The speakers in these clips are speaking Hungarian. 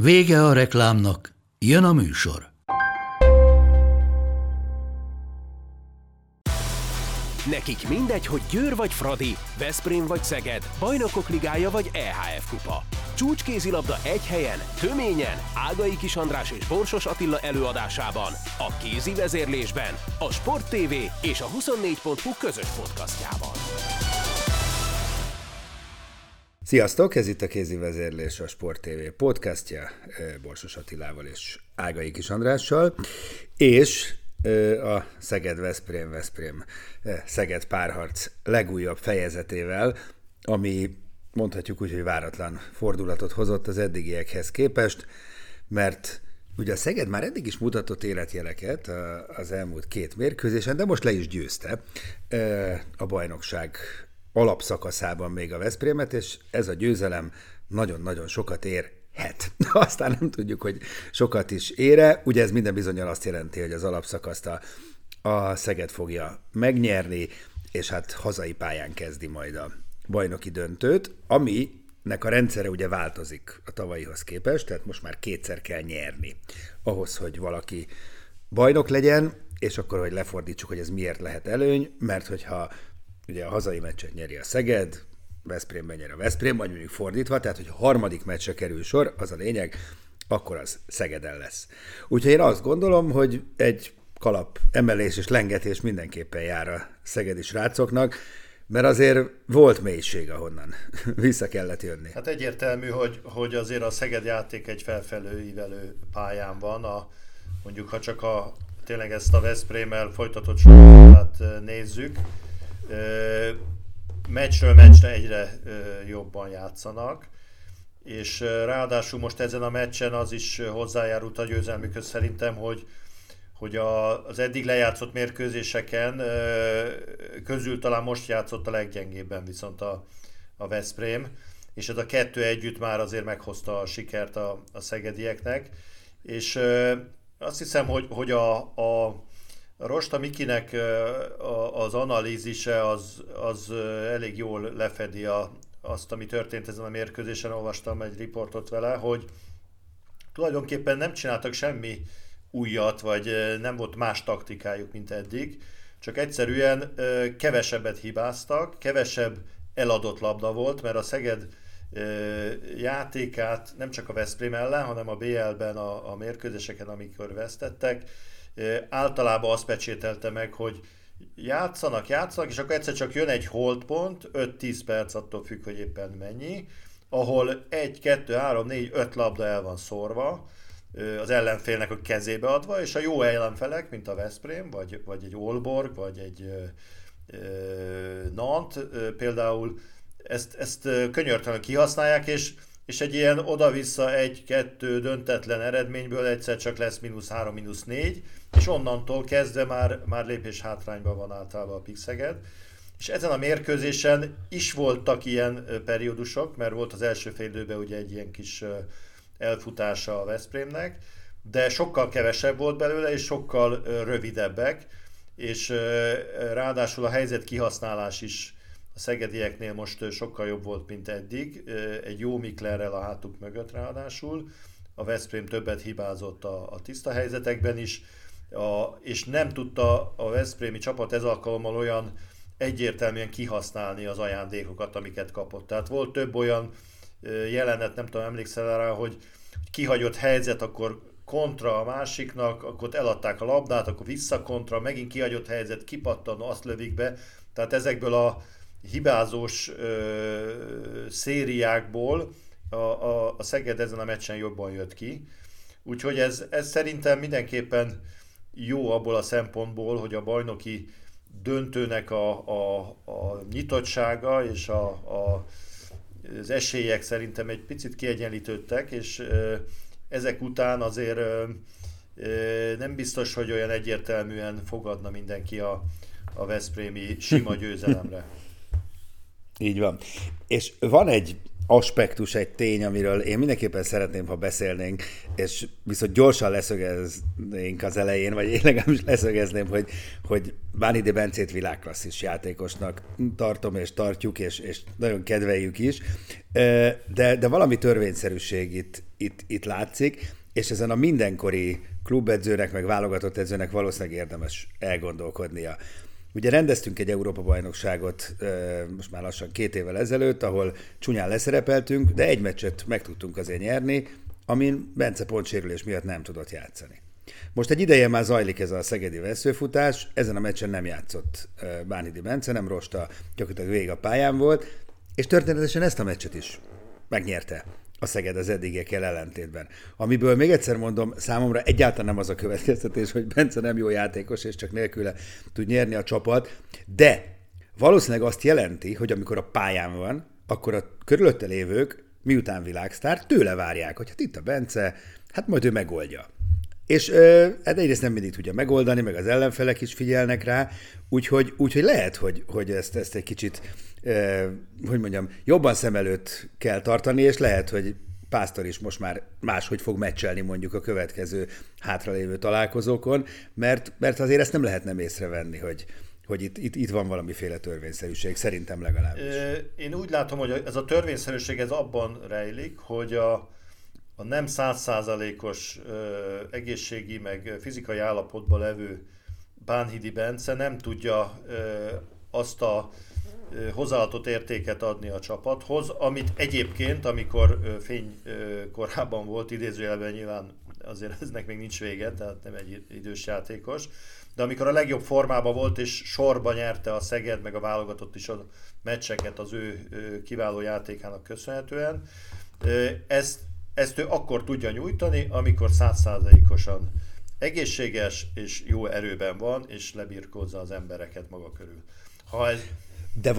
Vége a reklámnak, jön a műsor. Nekik mindegy, hogy Győr vagy Fradi, Veszprém vagy Szeged, Bajnokok ligája vagy EHF kupa. Csúcskézilabda egy helyen, töményen, Ágai Kis András és Borsos Attila előadásában, a Kézivezérlésben, a Sport TV és a 24.hu közös podcastjában. Sziasztok, ez itt a Kézivezérlés, a Sport TV podcastja Borsos Attilával és Ágai Kis Andrással, és a Szeged-Veszprém-Szeged párharc legújabb fejezetével, ami mondhatjuk úgy, hogy váratlan fordulatot hozott az eddigiekhez képest, mert ugye a Szeged már eddig is mutatott életjeleket az elmúlt két mérkőzésen, de most le is győzte a bajnokság alapszakaszában még a Veszprémet, és ez a győzelem nagyon-nagyon sokat ér. Aztán nem tudjuk, hogy sokat is ére. Ugye ez minden bizonnyal azt jelenti, hogy az alapszakaszt a Szeged fogja megnyerni, és hát hazai pályán kezdi majd a bajnoki döntőt, aminek a rendszere ugye változik a tavalyihoz képest, tehát most már kétszer kell nyerni ahhoz, hogy valaki bajnok legyen, és akkor, hogy lefordítsuk, hogy ez miért lehet előny, mert hogyha ugye a hazai meccset nyeri a Szeged, Veszprémben nyer a Veszprém, vagy mondjuk fordítva, tehát hogy a harmadik meccsre kerül sor, az a lényeg, akkor az Szegeden lesz. Úgyhogy én azt gondolom, hogy egy kalap emelés és lengetés mindenképpen jár a szegedi srácoknak, mert azért volt mélység, ahonnan vissza kellett jönni. Hát egyértelmű, hogy azért a Szeged játék egy felfelő, ívelő pályán van, mondjuk ha csak tényleg ezt a Veszprémmel folytatott sorozatát nézzük, meccsről meccsre egyre jobban játszanak, és ráadásul most ezen a meccsen az is hozzájárult a győzelmükhöz szerintem, hogy az eddig lejátszott mérkőzéseken közül talán most játszott a leggyengébben viszont a Veszprém, és ez a kettő együtt már azért meghozta a sikert a szegedieknek, és azt hiszem, hogy a Rosta Mikinek az analízise az elég jól lefedi azt, ami történt ezen a mérkőzésen. Olvastam egy riportot vele, hogy tulajdonképpen nem csináltak semmi újat, vagy nem volt más taktikájuk, mint eddig, csak egyszerűen kevesebbet hibáztak, kevesebb eladott labda volt, mert a Szeged játékát nem csak a Veszprém ellen, hanem a BL-ben a mérkőzéseken, amikor vesztettek, általában azt pecsételte meg, hogy játszanak, és akkor egyszer csak jön egy holdpont, 5-10 perc, attól függ, hogy éppen mennyi, ahol 1, 2, 3, 4, 5 labda el van szórva, az ellenfélnek a kezébe adva, és a jó ellenfelek, mint a Veszprém, vagy egy Aalborg, vagy egy Nantes például, ezt könyörtelenül kihasználják, és egy ilyen oda-vissza 1-2 döntetlen eredményből egyszer csak lesz -3, -4, és onnantól kezdve már lépés hátrányban van általában a PIK Szeged. És ezen a mérkőzésen is voltak ilyen periódusok, mert volt az első fél időben ugye egy ilyen kis elfutása a Veszprémnek, de sokkal kevesebb volt belőle, és sokkal rövidebbek, és ráadásul a helyzet kihasználás is a szegedieknél most sokkal jobb volt, mint eddig, egy jó Miklerrel a hátuk mögött ráadásul. A Veszprém többet hibázott a tiszta helyzetekben is, és nem tudta a veszprémi csapat ez alkalommal olyan egyértelműen kihasználni az ajándékokat, amiket kapott. Tehát volt több olyan jelenet, nem tudom, emlékszel rá, hogy kihagyott helyzet, akkor kontra a másiknak, akkor eladták a labdát, akkor visszakontra, megint kihagyott helyzet, kipattan, azt lövik be. Tehát ezekből a hibázós szériákból a Szeged ezen a meccsen jobban jött ki. Úgyhogy ez szerintem mindenképpen jó abból a szempontból, hogy a bajnoki döntőnek a nyitottsága és az esélyek szerintem egy picit kiegyenlítődtek, és ezek után azért nem biztos, hogy olyan egyértelműen fogadna mindenki a veszprémi sima győzelemre. Így van. És van egy aspektus, egy tény, amiről én mindenképpen szeretném, ha beszélnénk, és viszont gyorsan leszögeznénk az elején, vagy én legalábbis leszögezném, hogy Bánhidi Bencét világklasszis játékosnak tartom, és tartjuk, és nagyon kedveljük is, de valami törvényszerűség itt látszik, és ezen a mindenkori klubedzőnek, meg válogatott edzőnek valószínűleg érdemes elgondolkodnia. Ugye rendeztünk egy Európa-bajnokságot most már lassan 2 évvel ezelőtt, ahol csúnyán leszerepeltünk, de egy meccset meg tudtunk azért nyerni, amin Bence pontsérülés miatt nem tudott játszani. Most egy ideje már zajlik ez a szegedi veszőfutás, ezen a meccsen nem játszott Bánhidi Bence, nem Rosta, gyakorlatilag végig a pályán volt, és történetesen ezt a meccset is megnyerte a Szeged az eddigiekkel ellentétben. Amiből még egyszer mondom, számomra egyáltalán nem az a következtetés, hogy Bence nem jó játékos, és csak nélküle tud nyerni a csapat, de valószínűleg azt jelenti, hogy amikor a pályán van, akkor a körülötte lévők, miután világsztár, tőle várják, hogy hát itt a Bence, hát majd ő megoldja. És hát egyrészt nem mindig tudja megoldani, meg az ellenfelek is figyelnek rá, úgyhogy lehet, hogy ezt egy kicsit, jobban szem előtt kell tartani, és lehet, hogy Pásztor is most már máshogy fog meccselni mondjuk a következő hátralévő találkozókon, mert azért ezt nem lehet nem észrevenni, hogy itt van valamiféle törvényszerűség, szerintem legalábbis. Én úgy látom, hogy ez a törvényszerűség ez abban rejlik, hogy a nem 100%-os egészségi, meg fizikai állapotban levő Bánhidi Bence nem tudja azt a hozzáadott értéket adni a csapathoz, amit egyébként, amikor fénykorában volt, idézőjelben nyilván azért eznek még nincs vége, tehát nem egy idős játékos, de amikor a legjobb formában volt és sorba nyerte a Szeged, meg a válogatott is a meccseket az ő kiváló játékának köszönhetően, ezt ő akkor tudja nyújtani, amikor 100%-osan egészséges és jó erőben van, és lebirkózza az embereket maga körül. De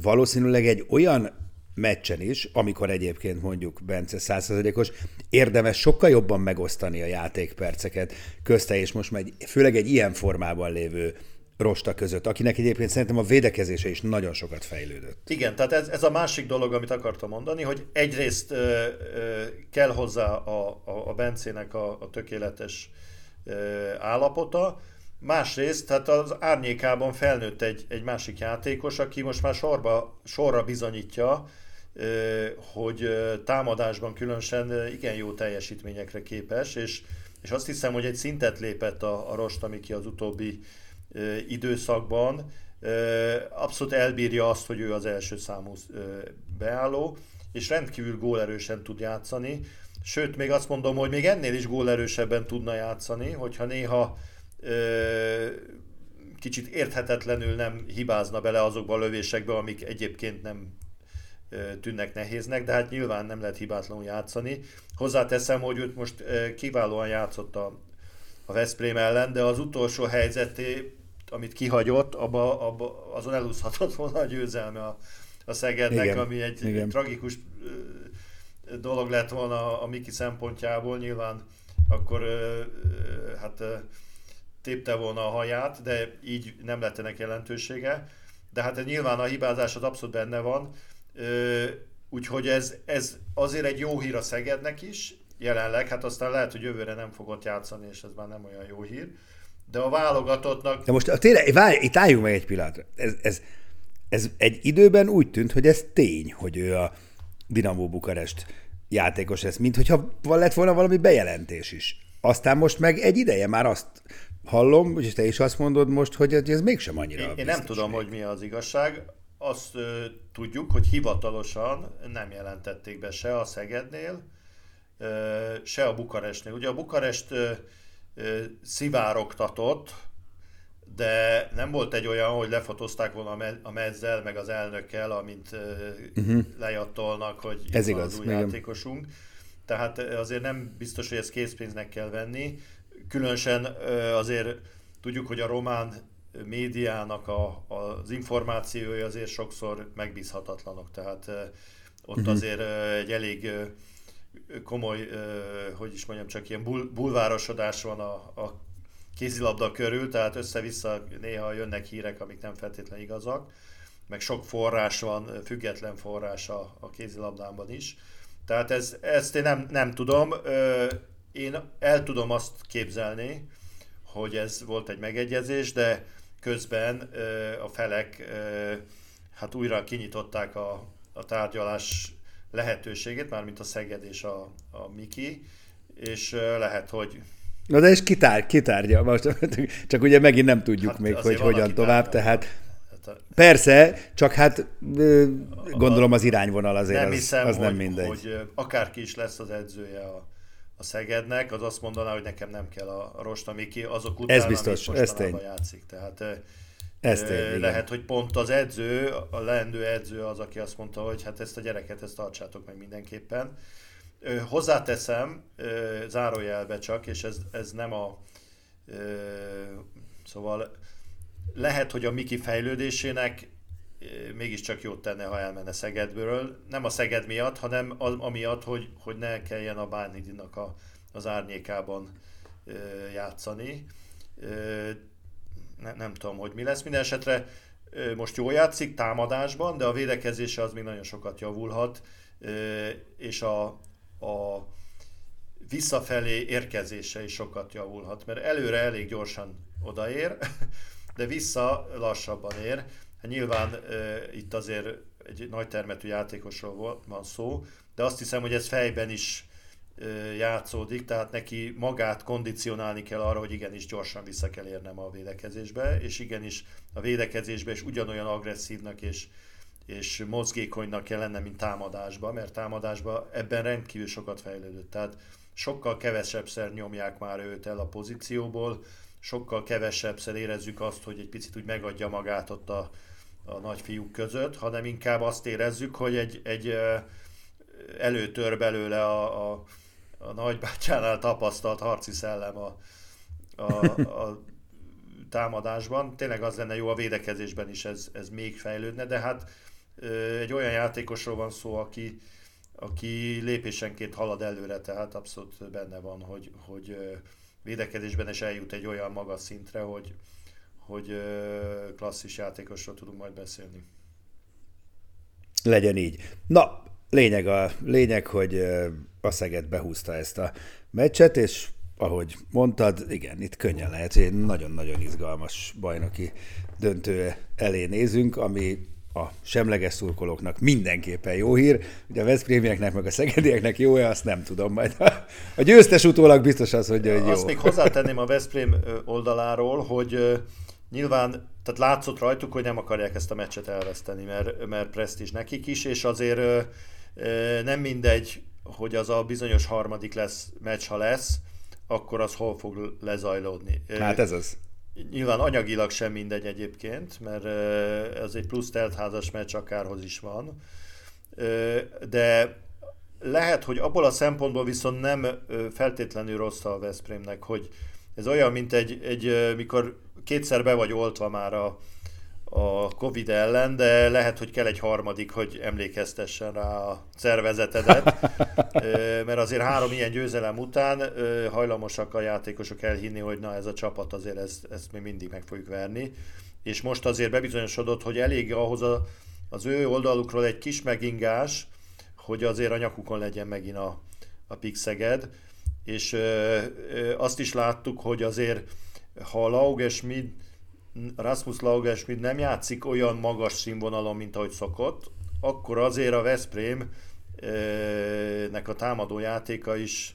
valószínűleg egy olyan meccsen is, amikor egyébként mondjuk Bence 100%-os, érdemes sokkal jobban megosztani a játékperceket közte, és most már főleg egy ilyen formában lévő Rosta között, akinek egyébként szerintem a védekezése is nagyon sokat fejlődött. Igen, tehát ez a másik dolog, amit akartam mondani, hogy egyrészt kell hozzá a Bencének a tökéletes állapota, másrészt tehát az árnyékában felnőtt egy másik játékos, aki most már sorra bizonyítja, hogy támadásban különösen igen jó teljesítményekre képes, és azt hiszem, hogy egy szintet lépett a Rosta Miki az utóbbi időszakban, abszolút elbírja azt, hogy ő az első számú beálló, és rendkívül gólerősen tud játszani, sőt, még azt mondom, hogy még ennél is gólerősebben tudna játszani, hogyha néha kicsit érthetetlenül nem hibázna bele azokba a lövésekbe, amik egyébként nem tűnnek nehéznek, de hát nyilván nem lehet hibátlanul játszani. Hozzáteszem, hogy őt most kiválóan játszott a Veszprém ellen, de az utolsó helyzeté, amit kihagyott, azon elúszhatott volna a győzelme a Szegednek, igen, ami egy tragikus dolog lett volna a Miki szempontjából, nyilván akkor tépte volna a haját, de így nem lett ennek jelentősége. De hát nyilván a hibázás az abszolút benne van, úgyhogy ez azért egy jó hír a Szegednek is, jelenleg, hát aztán lehet, hogy jövőre nem fog ott játszani, és ez már nem olyan jó hír. De a válogatottnak... De most tényleg, itt álljunk meg egy pillanatra. Ez egy időben úgy tűnt, hogy ez tény, hogy ő a Dinamo Bukarest játékos lesz, minthogyha lett volna valami bejelentés is. Aztán most meg egy ideje már azt hallom, és te is azt mondod most, hogy ez mégsem annyira biztos. Én nem tudom, hogy mi az igazság. Azt tudjuk, hogy hivatalosan nem jelentették be se a Szegednél, se a Bukarestnél. Ugye a Bukarest szivárogtatott, de nem volt egy olyan, hogy lefotózták volna a mezzel, meg az elnökkel, amint lejattolnak, hogy ez van igaz, az új játékosunk. Tehát azért nem biztos, hogy ezt készpénznek kell venni. Különösen azért tudjuk, hogy a román médiának az információi azért sokszor megbízhatatlanok. Tehát ott azért egy elég komoly, hogy is mondjam, csak ilyen bulvárosodás van a kézilabda körül, tehát össze-vissza néha jönnek hírek, amik nem feltétlenül igazak, meg sok forrás van, független forrás a kézilabdában is. Tehát ezt én nem tudom, én el tudom azt képzelni, hogy ez volt egy megegyezés, de közben a felek hát újra kinyitották a tárgyalás lehetőségét, mármint a Szeged és a Miki, és lehet, hogy... Na de és kitárgya most, csak ugye megint nem tudjuk hát még, hogy hogyan tovább, tehát... Persze, csak hát gondolom az irányvonal azért nem hiszem, az nem mindegy. Hogy akárki is lesz az edzője a Szegednek, az azt mondaná, hogy nekem nem kell a Rosta Miki azok után, ez biztos, amit mostanában játszik. Tehát lehet, hogy pont az edző, a leendő edző az, aki azt mondta, hogy hát ezt a gyereket, ezt tartsátok meg mindenképpen. Hozzáteszem, zárójelbe csak, és ez nem a... Szóval lehet, hogy a Miki fejlődésének mégiscsak jót tenne, ha elmenne Szegedből. Nem a Szeged miatt, hanem amiatt, hogy ne kelljen a Bánhidinak az árnyékában játszani. Nem tudom, hogy mi lesz. Minden esetre most jól játszik támadásban, de a védekezése az még nagyon sokat javulhat, és a visszafelé érkezése is sokat javulhat, mert előre elég gyorsan odaér, de vissza lassabban ér. Nyilván itt azért egy nagy termetű játékosról van szó, de azt hiszem, hogy ez fejben is játszódik, tehát neki magát kondicionálni kell arra, hogy igenis gyorsan vissza kell érnem a védekezésbe, és igenis a védekezésbe is ugyanolyan agresszívnak és mozgékonynak kell lennem, mint támadásba, mert támadásban ebben rendkívül sokat fejlődött. Tehát sokkal kevesebbszer nyomják már őt el a pozícióból, sokkal kevesebbszer érezzük azt, hogy egy picit úgy megadja magát ott a nagy fiúk között, hanem inkább azt érezzük, hogy egy előtör belőle a nagybátyánál tapasztalt harci szellem a támadásban. Tényleg az lenne jó, a védekezésben is ez még fejlődne, de hát egy olyan játékosról van szó, aki lépésenként halad előre, tehát abszolút benne van, hogy védekezésben is eljut egy olyan magas szintre, hogy klasszis játékosról tudunk majd beszélni. Legyen így. Na, lényeg, hogy a Szeged behúzta ezt a meccset, és ahogy mondtad, igen, itt könnyen lehet, hogy nagyon-nagyon izgalmas bajnoki döntő elé nézünk, ami a semleges szurkolóknak mindenképpen jó hír, ugye a veszprémieknek meg a szegedieknek jó-e, azt nem tudom majd. A győztes utólag biztos az, hogy jó. Azt még hozzátenném a Veszprém oldaláról, hogy nyilván, tehát látszott rajtuk, hogy nem akarják ezt a meccset elveszteni, mert presztízs nekik is, és azért nem mindegy, hogy az a bizonyos harmadik meccs, ha lesz, akkor az hol fog lezajlódni. Hát ez az. Nyilván anyagilag sem mindegy egyébként, mert ez egy plusz teltházas meccs akárhoz is van, de lehet, hogy abból a szempontból viszont nem feltétlenül rossz a Veszprémnek, hogy ez olyan, mint egy mikor kétszer be vagy oltva már a Covid ellen, de lehet, hogy kell egy harmadik, hogy emlékeztessen rá a szervezetedet, mert azért 3 ilyen győzelem után hajlamosak a játékosok elhinni, hogy na ez a csapat azért ezt mi mindig meg fogjuk verni, és most azért bebizonyosodott, hogy elég ahhoz az ő oldalukról egy kis megingás, hogy azért a nyakukon legyen megint a PIK Szeged, és azt is láttuk, hogy azért ha a Lauge-Smid Rasmus Lauge-Smid nem játszik olyan magas színvonalon, mint ahogy szokott, akkor azért a Veszprémnek a támadó játéka is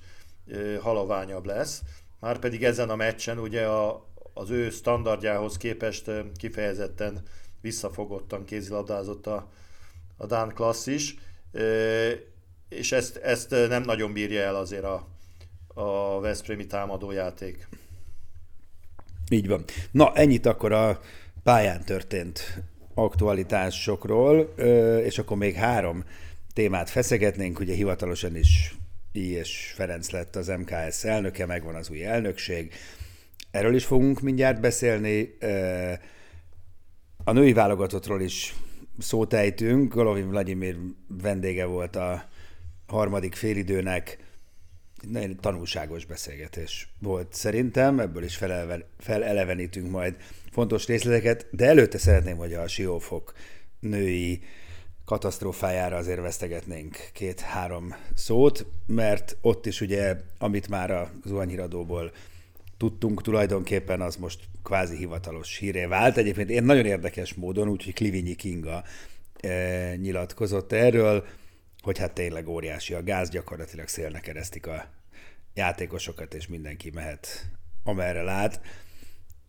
halaványabb lesz. Márpedig ezen a meccsen ugye az ő standardjához képest kifejezetten visszafogottan kézilabdázott a dán klasszis, és ezt nem nagyon bírja el azért a veszprémi támadó játék. Így van. Na, ennyit akkor a pályán történt aktualitásokról, és akkor még 3 témát feszegetnénk, ugye hivatalosan is Ilyés Ferenc lett az MKS elnöke, megvan az új elnökség, erről is fogunk mindjárt beszélni, a női válogatottról is szót ejtünk, Golovin Vladimir vendége volt a harmadik félidőnek nagyon tanulságos beszélgetés volt szerintem, ebből is felelevenítünk majd fontos részleteket, de előtte szeretném, hogy a Siófok női katasztrófájára azért vesztegetnénk két-három szót, mert ott is ugye, amit már a zuhanyhíradóból tudtunk tulajdonképpen, az most kvázi hivatalos híré vált. Egyébként én nagyon érdekes módon, úgyhogy Klivényi Kinga nyilatkozott erről, hogy hát tényleg óriási a gáz, gyakorlatilag szélnek eresztik a játékosokat, és mindenki mehet amerre lát.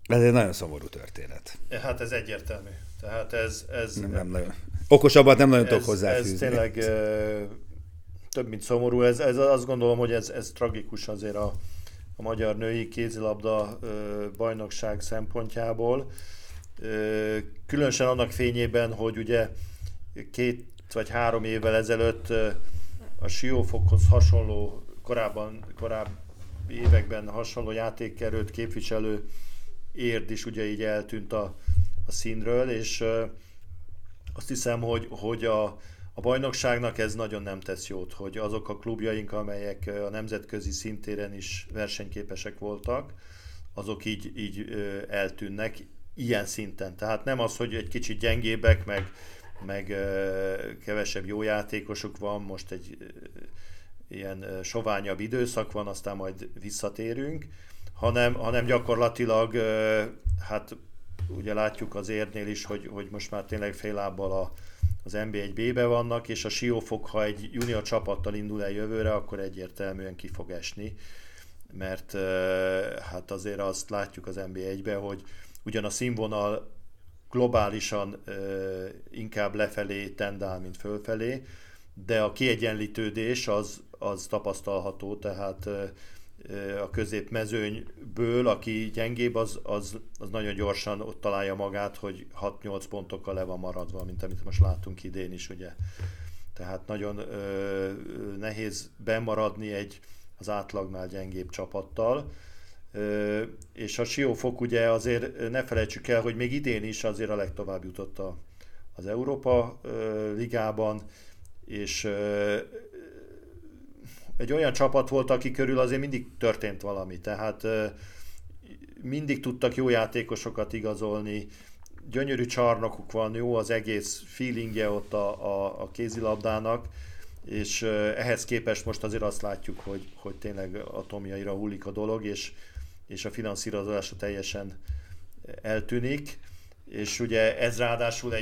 Ez egy nagyon szomorú történet. Hát ez egyértelmű. Tehát ez nem nagyon. Okosabbat nem nagyon tudok hozzáfűzni. Ez tényleg több, mint szomorú. Ez azt gondolom, hogy ez tragikus azért a magyar női kézilabda bajnokság szempontjából. Különösen annak fényében, hogy ugye 2 vagy 3 évvel ezelőtt a Siófokhoz hasonló, korábbi években hasonló játékerőt képviselő Érd is ugye így eltűnt a színről, és azt hiszem, hogy a bajnokságnak ez nagyon nem tesz jót, hogy azok a klubjaink, amelyek a nemzetközi szintéren is versenyképesek voltak, azok így eltűnnek ilyen szinten. Tehát nem az, hogy egy kicsit gyengébbek, meg kevesebb jó játékosuk van, most egy ilyen soványabb időszak van, aztán majd visszatérünk, hanem gyakorlatilag, hát ugye látjuk az Érdnél is, hogy most már tényleg fél lábbal az NB1B-be vannak, és a Siófok, ha egy junior csapattal indul el jövőre, akkor egyértelműen ki fog esni, mert hát azért azt látjuk az NB1-be, hogy ugyan a színvonal globálisan inkább lefelé tendál, mint fölfelé, de a kiegyenlítődés az tapasztalható, tehát a középmezőnyből, aki gyengébb, az nagyon gyorsan ott találja magát, hogy 6-8 pontokkal le van maradva, mint amit most látunk idén is, ugye. Tehát nagyon nehéz bemaradni az átlagnál gyengébb csapattal. És a Siófok ugye azért ne felejtsük el, hogy még idén is azért a legtovább jutott az Európa ligában, és egy olyan csapat volt, aki körül azért mindig történt valami, tehát mindig tudtak jó játékosokat igazolni, gyönyörű csarnokuk van, jó az egész feelingje ott a kézilabdának, és ehhez képest most azért azt látjuk, hogy tényleg atomjaira hullik a dolog, és a finanszírozása teljesen eltűnik, és ugye ez ráadásul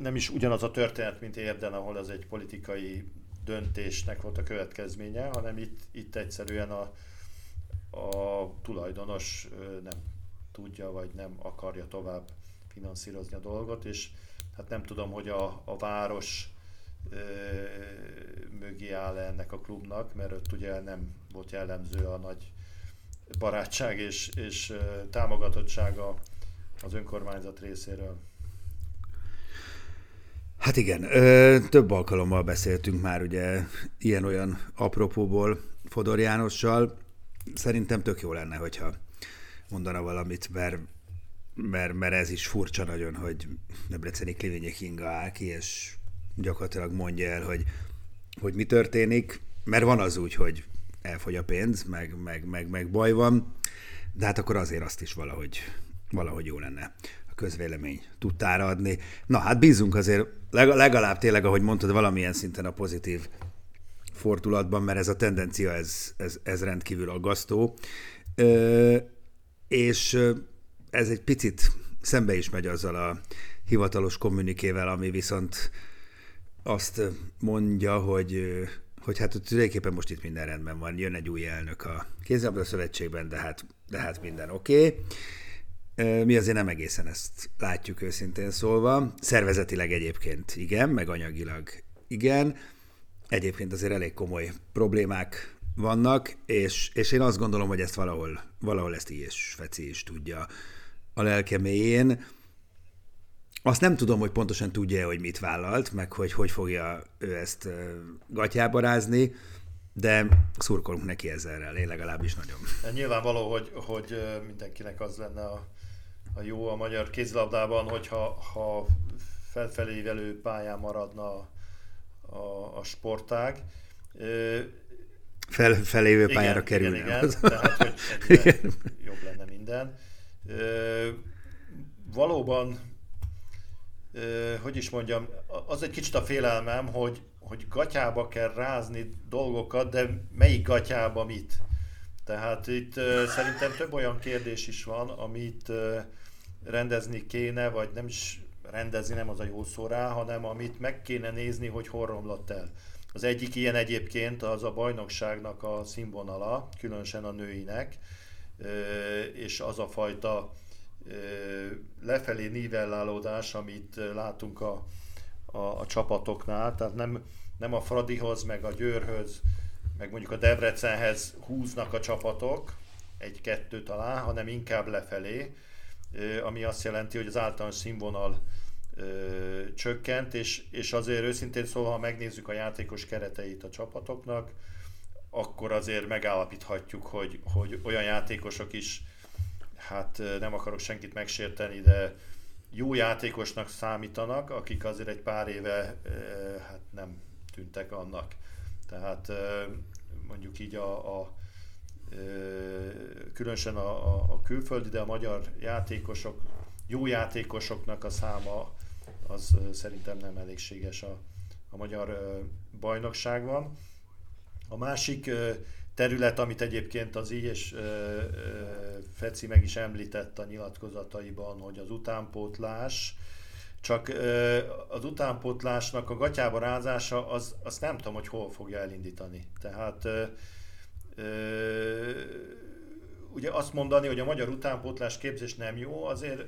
nem is ugyanaz a történet, mint Érden, ahol az egy politikai döntésnek volt a következménye, hanem itt egyszerűen a tulajdonos nem tudja, vagy nem akarja tovább finanszírozni a dolgot, és hát nem tudom, hogy a város mögé áll ennek a klubnak, mert ott ugye nem volt jellemző a nagy barátság és támogatottsága az önkormányzat részéről. Hát igen, több alkalommal beszéltünk már ugye ilyen-olyan apropóból Fodor Jánossal. Szerintem tök jó lenne, hogyha mondana valamit, mert ez is furcsa nagyon, hogy debreceni Klivényi Kinga áll ki, és gyakorlatilag mondja el, hogy mi történik, mert van az úgy, hogy elfogy a pénz, meg baj van, de hát akkor azért azt is valahogy jó lenne a közvélemény tudtára adni. Na hát bízunk azért legalább tényleg, ahogy mondtad, valamilyen szinten a pozitív fordulatban, mert ez a tendencia, ez rendkívül aggasztó, és ez egy picit szembe is megy azzal a hivatalos kommunikével, ami viszont azt mondja, hogy hát tulajdonképpen most itt minden rendben van, jön egy új elnök a kézilabda szövetségben, de hát minden oké. Mi azért nem egészen ezt látjuk őszintén szólva. Szervezetileg egyébként igen, meg anyagilag igen. Egyébként azért elég komoly problémák vannak, és én azt gondolom, hogy ezt valahol ezt Ilyés Feci is tudja a lelke mélyén. Azt nem tudom, hogy pontosan tudja, hogy mit vállalt, meg hogy fogja ő ezt gatyába rázni, de szurkolunk neki ezzel, én legalábbis nagyon. Nyilvánvaló, hogy mindenkinek az lenne a jó a magyar kézilabdában, hogyha felfelévelő pályán maradna a sportág. Felévő pályára kerülni. Igen, tehát jobb lenne minden. Valóban, hogy is mondjam, az egy kicsit a félelmem, hogy gatyába kell rázni dolgokat, de melyik gatyába mit? Tehát itt szerintem több olyan kérdés is van, amit rendezni kéne, vagy nem is rendezni, nem az a jó szó rá, hanem amit meg kéne nézni, hogy hol romlott el. Az egyik ilyen egyébként az a bajnokságnak a színvonala, különösen a nőinek, és az a fajta lefelé nivellálódás, amit látunk a csapatoknál, tehát nem a Fradihoz, meg a Győrhöz, meg mondjuk a Debrecenhez húznak a csapatok, egy-kettő talán, hanem inkább lefelé, ami azt jelenti, hogy az általános színvonal csökkent, és azért őszintén szólva, ha megnézzük a játékos kereteit a csapatoknak, akkor azért megállapíthatjuk, hogy olyan játékosok is, hát nem akarok senkit megsérteni, de jó játékosnak számítanak, akik azért egy pár éve hát nem tűntek annak. Tehát mondjuk így különösen a külföldi, de a magyar játékosok, jó játékosoknak a száma az szerintem nem elégséges a magyar bajnokságban. A másik terület, amit egyébként az Ilyés Feci meg is említett a nyilatkozataiban, hogy az utánpótlás, csak az utánpótlásnak a gatyába rázása, azt nem tudom, hogy hol fogja elindítani. Tehát ugye azt mondani, hogy a magyar utánpótlás képzés nem jó, azért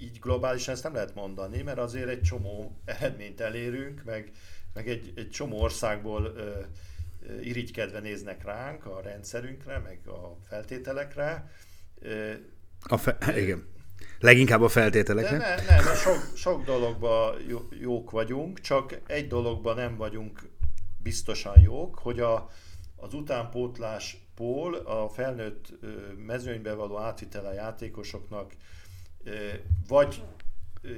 így globálisan ezt nem lehet mondani, mert azért egy csomó eredményt elérünk, meg egy csomó országból irigykedve néznek ránk, a rendszerünkre, meg a feltételekre. Igen. Leginkább a feltételekre. Nem, sok dologban jók vagyunk, csak egy dologban nem vagyunk biztosan jók, hogy az utánpótlásból a felnőtt mezőnybe való átvitele a játékosoknak vagy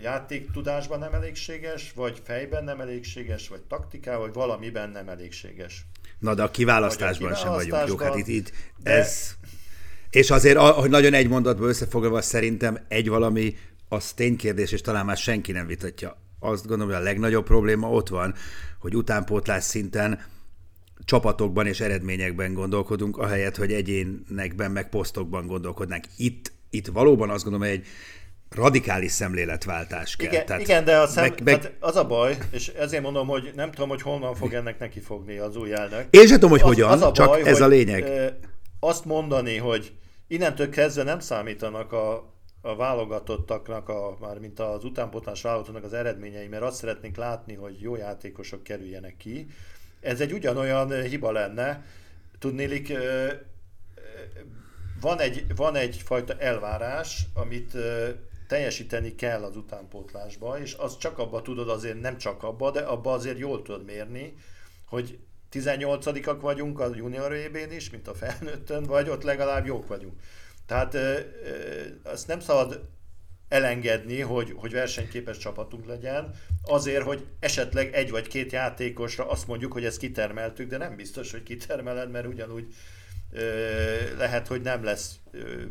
játéktudásban nem elégséges, vagy fejben nem elégséges, vagy taktikával, vagy valamiben nem elégséges. Na, de a kiválasztásban sem vagyunk jók. Hát itt ez... És azért, hogy nagyon egy mondatban összefoglalva, szerintem egy valami, az ténykérdés, és talán már senki nem vitatja. Azt gondolom, hogy a legnagyobb probléma ott van, hogy utánpótlás szinten csapatokban és eredményekben gondolkodunk, ahelyett, hogy egyénekben, meg posztokban gondolkodnánk. Itt valóban azt gondolom, hogy egy radikális szemléletváltás kell. Igen, tehát igen, de hát az a baj, és ezért mondom, hogy nem tudom, hogy honnan fog ennek nekifogni az új elnök. Én sem tudom, hogy hogyan, csak ez a lényeg. Azt mondani, hogy innentől kezdve nem számítanak a válogatottaknak, mármint az utánpótlás válogatottnak az eredményei, mert azt szeretnénk látni, hogy jó játékosok kerüljenek ki. Ez egy ugyanolyan hiba lenne. Tudnélik, van egyfajta elvárás, amit teljesíteni kell az utánpótlásba, és azt csak abba tudod, azért nem csak abba, de abba azért jól tudod mérni, hogy 18-ak vagyunk a junior EB-n is, mint a felnőttön, vagy ott legalább jók vagyunk. Tehát azt nem szabad elengedni, hogy versenyképes csapatunk legyen, azért, hogy esetleg egy vagy két játékosra azt mondjuk, hogy ezt kitermeltük, de nem biztos, hogy kitermeled, mert ugyanúgy lehet, hogy nem lesz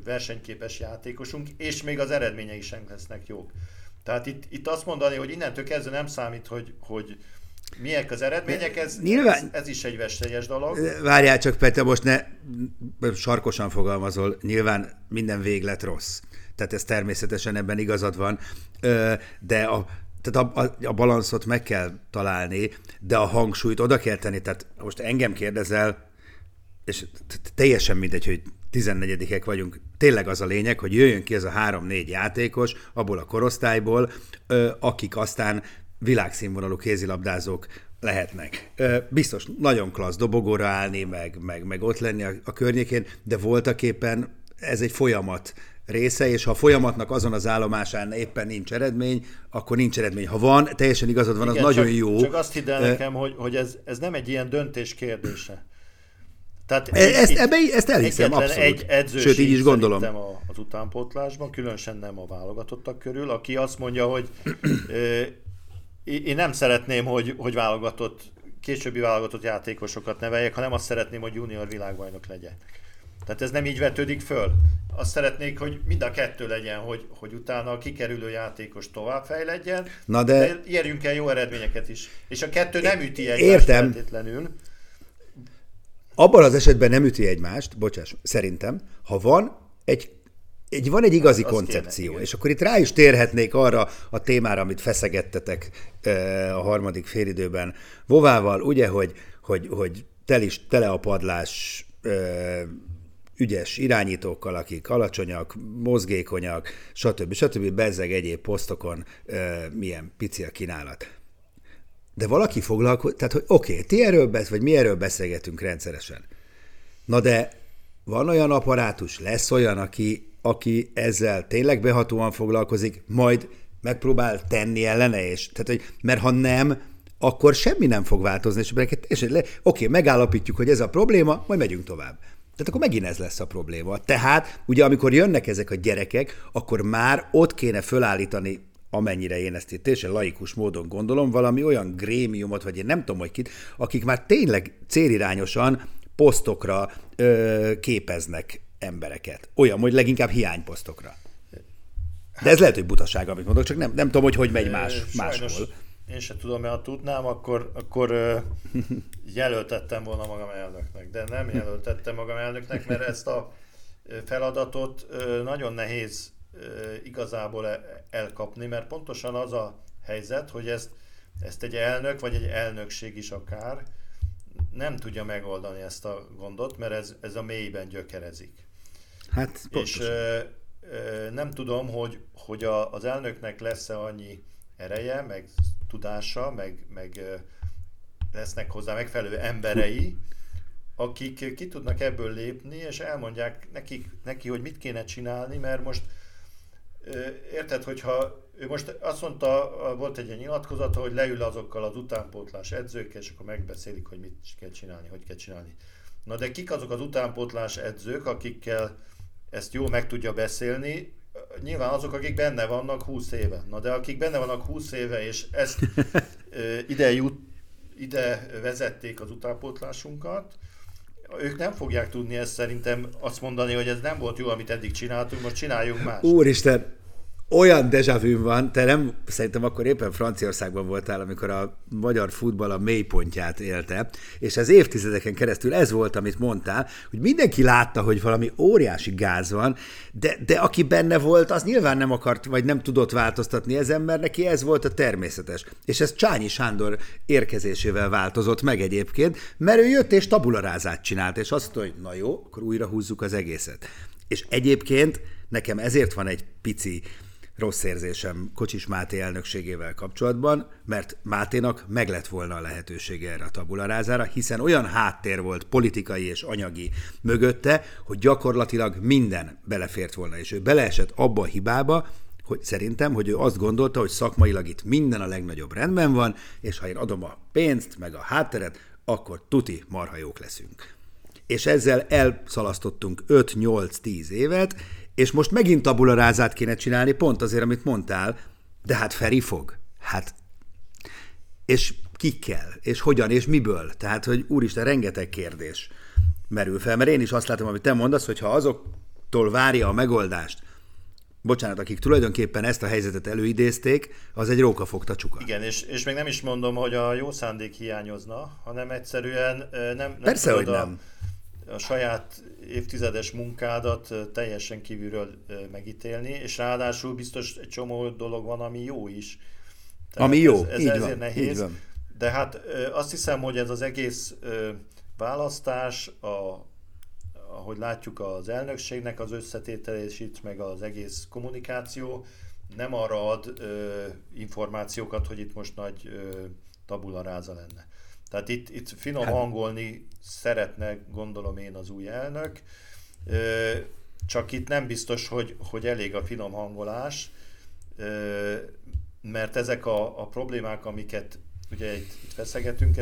versenyképes játékosunk, és még az eredményei sem lesznek jók. Tehát itt azt mondani, hogy innentől kezdve nem számít, hogy milyek az eredmények, ez is egy veszélyes dolog. Várjál csak, Peti, most ne sarkosan fogalmazol, nyilván minden véglet rossz. Tehát ez természetesen, ebben igazad van, de a balanszot meg kell találni, de a hangsúlyt oda kell tenni. Tehát most engem kérdezel, és teljesen mindegy, hogy 14-ek vagyunk. Tényleg az a lényeg, hogy jöjjön ki ez a 3-4 játékos abból a korosztályból, akik aztán világszínvonalú kézilabdázók lehetnek. Biztos nagyon klassz dobogóra állni, meg ott lenni a környékén, de voltaképpen ez egy folyamat része, és ha a folyamatnak azon az állomásán éppen nincs eredmény, akkor nincs eredmény. Ha van, teljesen igazad van, igen, az nagyon jó. Csak azt hidd el nekem, hogy ez nem egy ilyen döntés kérdése. Tehát ezt elhiszem, abszolút. Sőt, így is gondolom. Az utánpótlásban, különösen nem a válogatottak körül, aki azt mondja, hogy én nem szeretném, hogy válogatott későbbi válogatott játékosokat neveljek, hanem azt szeretném, hogy junior világbajnok legyen. Tehát ez nem így vetődik föl. Azt szeretnék, hogy mind a kettő legyen, hogy utána a kikerülő játékos továbbfejledjen, de érjünk el jó eredményeket is. És a kettő nem üti egymást feltétlenül. Abban az esetben nem üti egymást, bocsáss, szerintem, ha van egy igazi koncepció, kéne. És akkor itt rá is térhetnék arra a témára, amit feszegettetek a harmadik félidőben Vovával, ugye, hogy tele a padlás ügyes irányítókkal, akik alacsonyak, mozgékonyak, stb. Bezzeg egyéb posztokon milyen pici a kínálat. De valaki foglalkozik, tehát hogy oké, ti erről vagy mi erről beszélgetünk rendszeresen. Na de van olyan apparátus, lesz olyan, aki ezzel tényleg behatóan foglalkozik, majd megpróbál tenni ellene is. Tehát, hogy, mert ha nem, akkor semmi nem fog változni, és oké, megállapítjuk, hogy ez a probléma, majd megyünk tovább. Tehát akkor megint ez lesz a probléma. Tehát ugye amikor jönnek ezek a gyerekek, akkor már ott kéne fölállítani, amennyire én ezt itt teljesen laikus módon gondolom, valami olyan grémiumot, vagy én nem tudom, hogy kit, akik már tényleg célirányosan posztokra képeznek embereket. Olyan, hogy leginkább hiányposztokra. De ez lehet, hogy butaság, amit mondok, csak nem tudom, hogy megy máshol. Én sem tudom, mert ha tudnám, akkor jelöltettem volna magam elnöknek, de nem jelöltettem magam elnöknek, mert ezt a feladatot nagyon nehéz igazából elkapni, mert pontosan az a helyzet, hogy ezt egy elnök, vagy egy elnökség is akár nem tudja megoldani ezt a gondot, mert ez a mélyben gyökerezik. Hát pontosan. És nem tudom, hogy az elnöknek lesz-e annyi ereje, meg tudása, meg lesznek hozzá megfelelő emberei, akik ki tudnak ebből lépni, és elmondják neki, hogy mit kéne csinálni, mert most érted, hogyha ő most azt mondta, volt egy nyilatkozata, hogy leül azokkal az utánpótlás edzőkkel, és akkor megbeszélik, hogy mit kell csinálni, hogy kell csinálni. Na de kik azok az utánpótlás edzők, akikkel ezt jól meg tudja beszélni? Nyilván azok, akik benne vannak 20 éve. Na de akik benne vannak 20 éve, és ezt ide vezették az utánpótlásunkat, ők nem fogják tudni ezt szerintem azt mondani, hogy ez nem volt jó, amit eddig csináltunk, most csináljunk mást. Úristen, olyan déjà vu van, te nem, szerintem akkor éppen Franciaországban voltál, amikor a magyar futball a mélypontját élte, és az évtizedeken keresztül ez volt, amit mondtál, hogy mindenki látta, hogy valami óriási gáz van, de aki benne volt, az nyilván nem akart, vagy nem tudott változtatni ezen, mert neki ez volt a természetes. És ez Csányi Sándor érkezésével változott meg egyébként, mert ő jött és tabularázát csinált, és azt mondta, hogy na jó, akkor újra húzzuk az egészet. És egyébként nekem ezért van egy pici rossz érzésem Kocsis Máté elnökségével kapcsolatban, mert Máténak meg lett volna a lehetősége erre a tabularázára, hiszen olyan háttér volt politikai és anyagi mögötte, hogy gyakorlatilag minden belefért volna, és ő beleesett abba a hibába, hogy szerintem, hogy ő azt gondolta, hogy szakmailag itt minden a legnagyobb rendben van, és ha én adom a pénzt, meg a hátteret, akkor tuti marha jók leszünk. És ezzel elszalasztottunk 5-8-10 évet, és most megint tabularázát kéne csinálni, pont azért, amit mondtál, de hát Feri fog. Hát, és ki kell, és hogyan, és miből? Tehát, hogy úristen, rengeteg kérdés merül fel, mert én is azt látom, amit te mondasz, hogy ha azoktól várja a megoldást, bocsánat, akik tulajdonképpen ezt a helyzetet előidézték, az egy rókafogta csuka. Igen, és még nem is mondom, hogy a jó szándék hiányozna, hanem egyszerűen nem... Persze, hogy nem. A saját évtizedes munkádat teljesen kívülről megítélni, és ráadásul biztos egy csomó dolog van, ami jó is. Tehát ami jó, ez így ezért van, nehéz. Így van. De hát azt hiszem, hogy ez az egész választás, ahogy látjuk az elnökségnek az összetételését, meg az egész kommunikáció nem arra ad információkat, hogy itt most nagy tabularáza lenne. Tehát itt finom hangolni szeretne, gondolom én, az új elnök, csak itt nem biztos, hogy elég a finom hangolás, mert ezek a problémák, amiket ugye itt feszegetünk,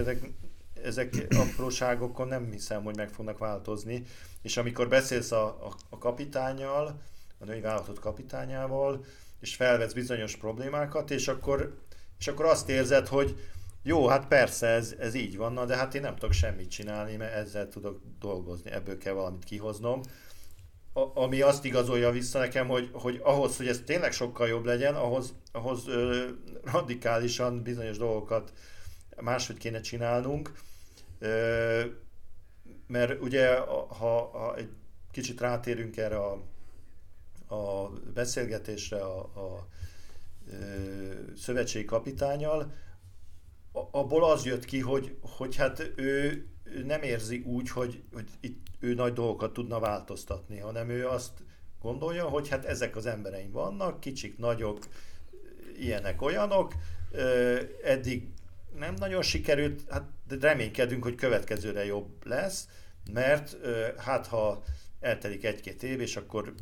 ezek apróságokon nem hiszem, hogy meg fognak változni, és amikor beszélsz a kapitánnyal, a női válogatott kapitányával, és felvetsz bizonyos problémákat, és akkor azt érzed, hogy Jó, hát persze ez így van, de hát én nem tudok semmit csinálni, mert ezzel tudok dolgozni, ebből kell valamit kihoznom. Ami azt igazolja vissza nekem, hogy ahhoz, hogy ez tényleg sokkal jobb legyen, ahhoz radikálisan bizonyos dolgokat máshogy kéne csinálnunk. Mert ugye, ha egy kicsit rátérünk erre a beszélgetésre a szövetségi kapitánnyal, abból az jött ki, hogy hát ő nem érzi úgy, hogy itt ő nagy dolgokat tudna változtatni, hanem ő azt gondolja, hogy hát ezek az embereim vannak, kicsik, nagyok, ilyenek, olyanok, eddig nem nagyon sikerült, hát reménykedünk, hogy következőre jobb lesz, mert hát ha eltelik egy-két év, és akkor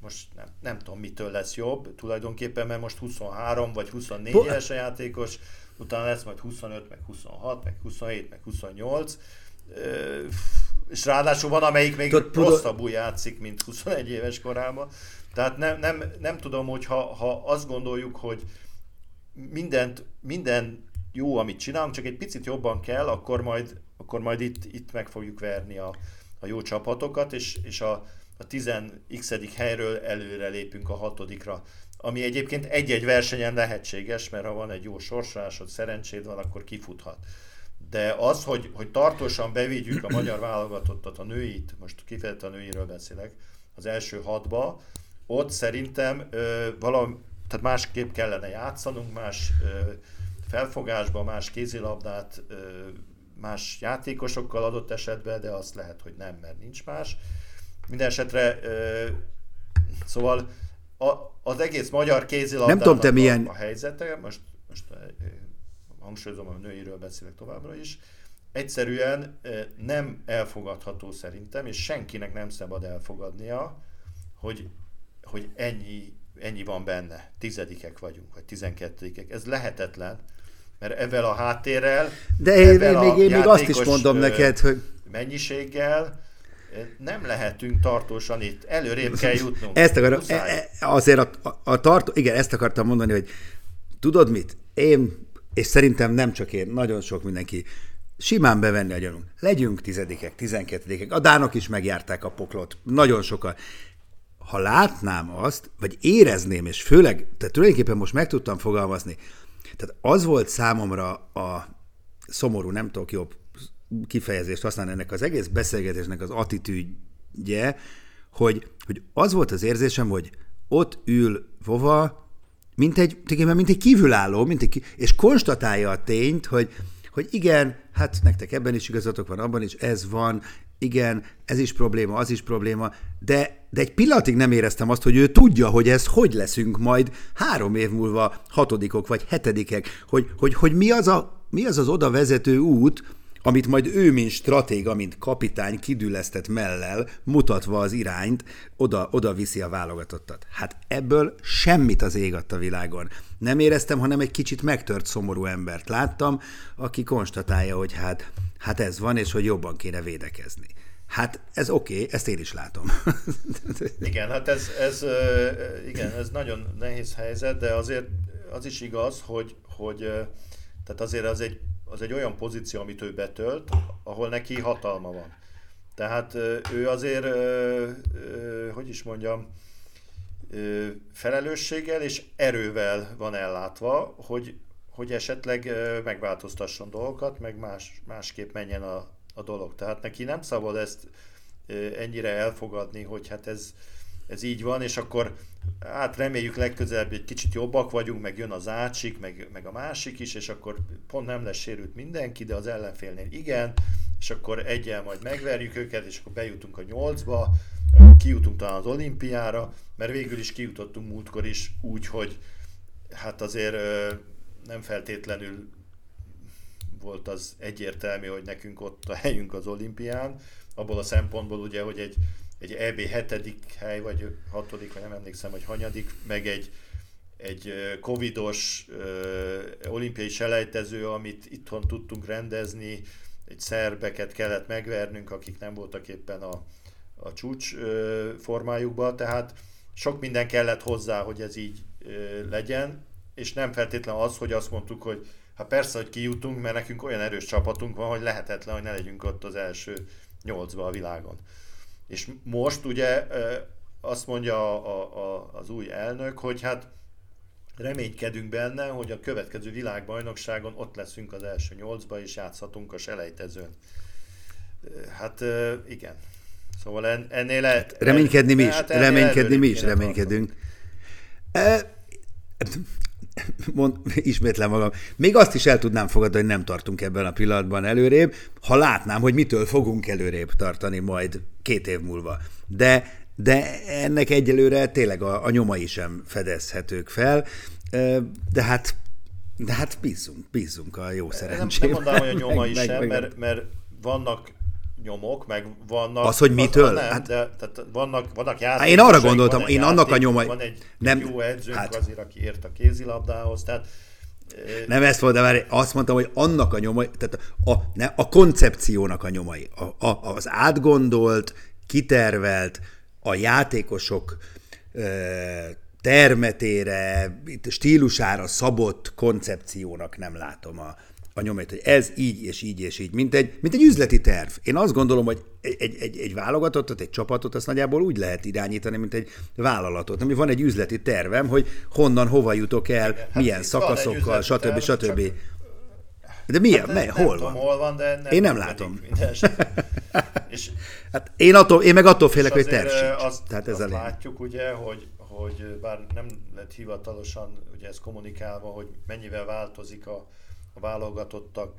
most nem tudom mitől lesz jobb tulajdonképpen, mert most 23 vagy 24 éves a játékos, utána lesz majd 25, meg 26, meg 27, meg 28, és ráadásul van, amelyik még rosszabbul játszik, mint 21 éves korában. Tehát nem tudom, hogy ha azt gondoljuk, hogy minden jó, amit csinálunk, csak egy picit jobban kell, akkor majd itt meg fogjuk verni a jó csapatokat, és a 10x helyről előre lépünk a 6-ra. Ami egyébként egy-egy versenyen lehetséges, mert ha van egy jó sorsolásod, szerencséd van, akkor kifuthat. De az, hogy tartósan bevigyük a magyar válogatottat, a nőit, most kifejezetten a nőiről beszélek, az első 6-ba, ott szerintem tehát másképp kellene játszanunk, más felfogásban, más kézilabdát, más játékosokkal adott esetben, de azt lehet, hogy nem, mert nincs más. Mindenesetre szóval az egész magyar kézilabdának a helyzete, most hangsúlyozom, a nőiről beszélek továbbra is, egyszerűen nem elfogadható szerintem, és senkinek nem szabad elfogadnia, hogy ennyi van benne, 10-ek vagyunk, vagy 12-ek. Ez lehetetlen, mert ezzel a háttérrel, de én még azt is mondom neked, hogy mennyiséggel nem lehetünk tartósan itt, előrébb kell jutnunk. Ezt akarom, azért igen, ezt akartam mondani, hogy tudod mit? Én, és szerintem nem csak én, nagyon sok mindenki, simán bevenni a gyanunk. Legyünk 10-ek, 12-ek. A dánok is megjárták a poklot, nagyon sokan. Ha látnám azt, vagy érezném, és főleg, tehát tulajdonképpen most meg tudtam fogalmazni, tehát az volt számomra a szomorú, nem tudok jobb kifejezést használni ennek az egész beszélgetésnek az attitűdje, hogy az volt az érzésem, hogy ott ül Vova, mint egy kívülálló, és konstatálja a tényt, hogy igen, hát nektek ebben is igazatok van, abban is ez van, igen, ez is probléma, az is probléma, de egy pillanatig nem éreztem azt, hogy ő tudja, hogy ez hogy leszünk majd 3 év múlva 6-ok vagy 7-ek, hogy mi az oda vezető út, amit majd ő, mint stratéga, mint kapitány kidülesztett mellel, mutatva az irányt, oda viszi a válogatottat. Hát ebből semmit az ég adta világon. Nem éreztem, hanem egy kicsit megtört, szomorú embert láttam, aki konstatálja, hogy hát ez van, és hogy jobban kéne védekezni. Hát ez oké, ezt én is látom. Igen, hát ez nagyon nehéz helyzet, de azért az is igaz, hogy tehát azért az egy olyan pozíció, amit ő betölt, ahol neki hatalma van. Tehát ő azért, hogy is mondjam, felelősséggel és erővel van ellátva, hogy esetleg megváltoztasson dolgokat, meg másképp menjen a dolog. Tehát neki nem szabad ezt ennyire elfogadni, hogy hát ez így van, és akkor hát reméljük legközelebb egy kicsit jobbak vagyunk, meg jön az átsik, meg a másik is, és akkor pont nem lesz sérült mindenki, de az ellenfélnél igen, és akkor egyel majd megverjük őket, és akkor bejutunk a 8-ba, kijutunk talán az olimpiára, mert végül is kijutottunk múltkor is úgy, hogy hát azért nem feltétlenül volt az egyértelmű, hogy nekünk ott a helyünk az olimpián, abból a szempontból ugye, hogy egy EB 7. hely, vagy 6., vagy nem emlékszem, vagy hanyadik, meg egy covidos olimpiai selejtező, amit itthon tudtunk rendezni, egy szerbeket kellett megvernünk, akik nem voltak éppen a csúcs formájukban, tehát sok minden kellett hozzá, hogy ez így legyen, és nem feltétlenül az, hogy azt mondtuk, hogy Hát persze, hogy kijutunk, mert nekünk olyan erős csapatunk van, hogy lehetetlen, hogy ne legyünk ott az első 8-ba a világon. És most ugye azt mondja az új elnök, hogy hát reménykedünk benne, hogy a következő világbajnokságon ott leszünk az első 8-ba, és játszhatunk a selejtezőn. Hát igen. Szóval ennél lehet... Reménykedünk. Ismétlem magam. Még azt is el tudnám fogadni, hogy nem tartunk ebben a pillanatban előrébb, ha látnám, hogy mitől fogunk előrébb tartani majd 2 év múlva. De ennek egyelőre tényleg a nyomai sem fedezhetők fel, de hát bízunk a jó szerencsében. Nem mondanám, hogy a nyomai sem, mert vannak nyomok, meg vannak... Az, hogy mitől? Nem, hát, de, tehát vannak játékosok. Én arra gondoltam, én játék, annak a nyomai... Van egy nem, jó edzők hát, azért, aki ért a kézilabdához, tehát... Nem ezt volt, de már azt mondtam, hogy annak a nyomai, tehát a koncepciónak a nyomai, az átgondolt, kitervelt, a játékosok termetére, stílusára szabott koncepciónak nem látom a nyomait, hogy ez így és így és így, mint egy üzleti terv. Én azt gondolom, hogy egy válogatottat, egy csapatot, azt nagyjából úgy lehet irányítani, mint egy vállalatot. Ami van egy üzleti tervem, hogy honnan, hova jutok el, hát milyen szakaszokkal, stb. De milyen? Hát hol van? Tudom, hol van, de nem én nem látom. És hát én meg attól félek, hogy terv sincs. Azt látjuk ugye, hogy bár nem lett hivatalosan ugye ez kommunikálva, hogy mennyivel változik a válogatottak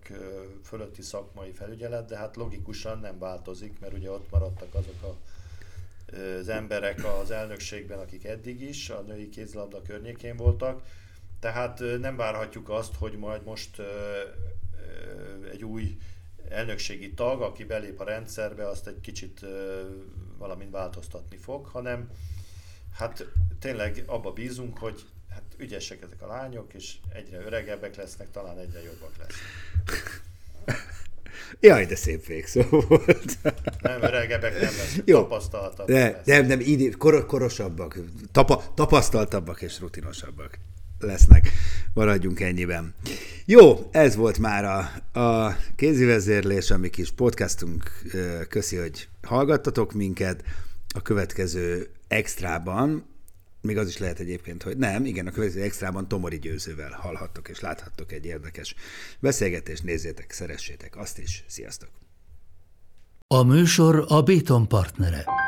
fölötti szakmai felügyelet, de hát logikusan nem változik, mert ugye ott maradtak azok az emberek az elnökségben, akik eddig is a női kézilabda környékén voltak. Tehát nem várhatjuk azt, hogy majd most egy új elnökségi tag, aki belép a rendszerbe, azt egy kicsit valamint változtatni fog, hanem hát tényleg abba bízunk, hogy hát ügyesek ezek a lányok, és egyre öregebbek lesznek, talán egyre jobbak lesznek. Jaj, de szép végszó volt. Nem, öregebbek nem lesznek, tapasztaltabbak lesznek. Nem, így korosabbak, tapasztaltabbak és rutinosabbak lesznek. Maradjunk ennyiben. Jó, ez volt már a kézivezérlés, a mi kis podcastunk. Köszi, hogy hallgattatok minket. A következő extrában, még az is lehet egyébként, hogy nem, igen, a következő extrában Tomori Győzővel hallhattok és láthattok egy érdekes beszélgetést. Nézzétek, szeressétek azt is. Sziasztok! A műsor a Béton partnere.